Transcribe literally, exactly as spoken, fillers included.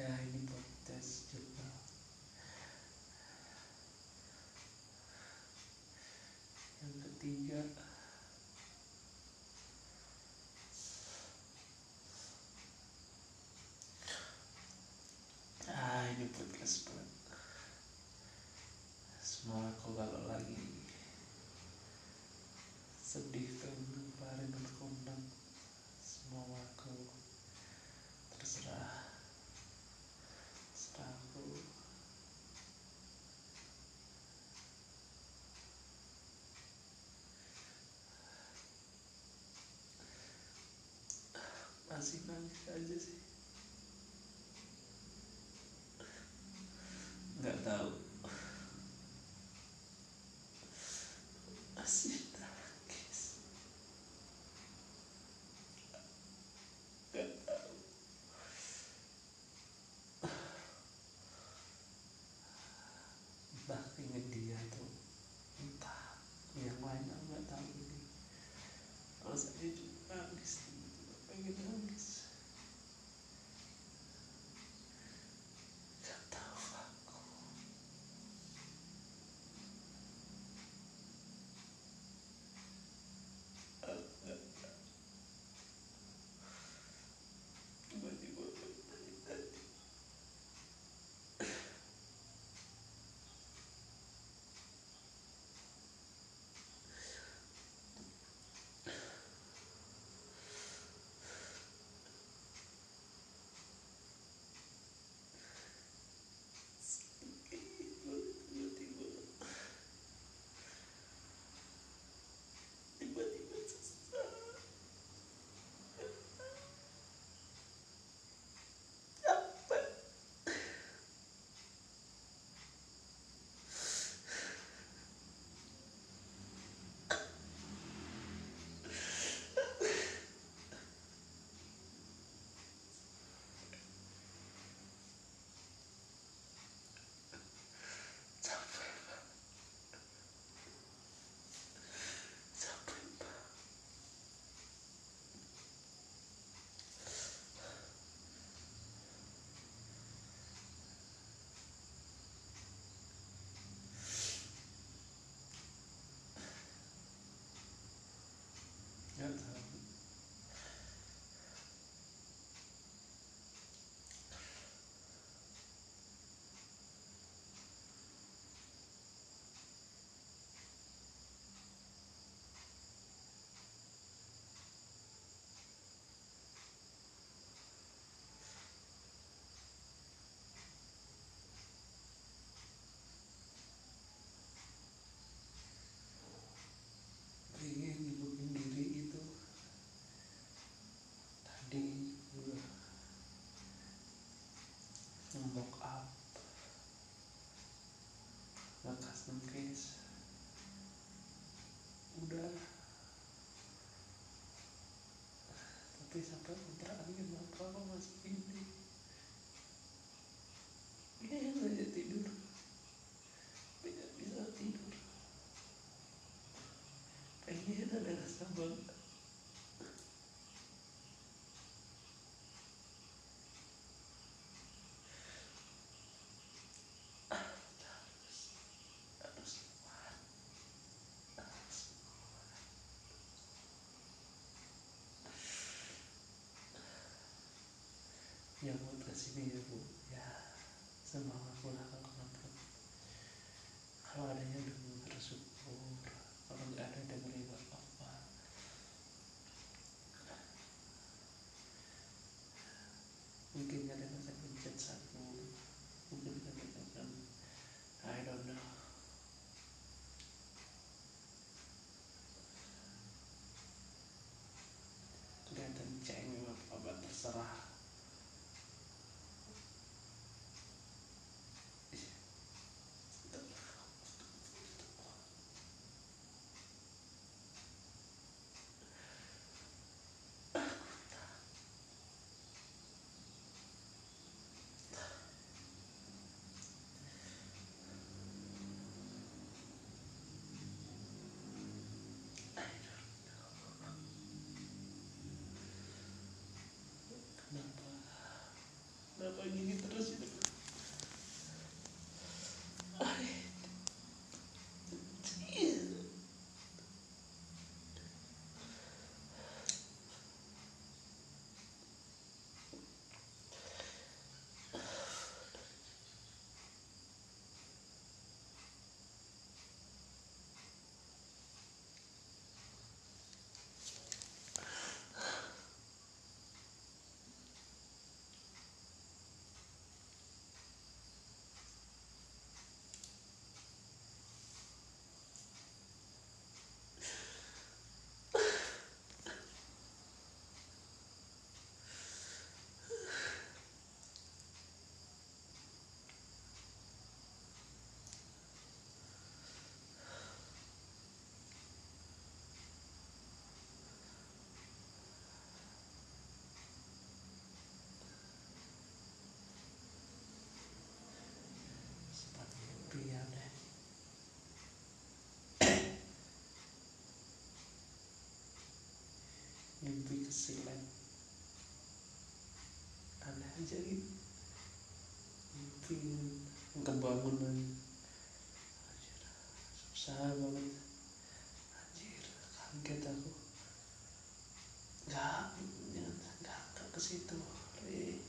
Ya, ini podcast juga. Yang ketiga, ah ini podcast banget. Semua aku galau lagi. Sedih kan kemarin berkembang. Semua aku terserah. Masih nangis aja sih, nggak tahu masih nangis, nggak tahu entah ingin dia tuh, entah yang lain aku nggak tahu ini, kalau saya cuma nangis pengen nangis, gak tahu aku. Tiba-tiba tadi tadi Gak tahu. Pengen dibukin diri itu tadi gue nge-mock up nge-custom case udah, tapi sampai kontrakan kenapa kok masih ini ya aja tidur tidak bisa tidur. Ini ada rasa bangga. Ya mau kesini ya bu, ya sama aku lah kalau kenapa. Kalau adanya dulu bersyukur. Kalau nggak ada dengerin apa-apa. Mungkin kadang saya pencet satu, mungkin kadang-kadang I don't know. Kelihatan ceng apa-apa terserah. Kenapa? Kenapa gini terus? sisikan. Aneh aja gitu. Mungkin kebangun lagi. Anjir, susah banget. Anjir, kaget aku. Gak, gak, gak, gak ke situ.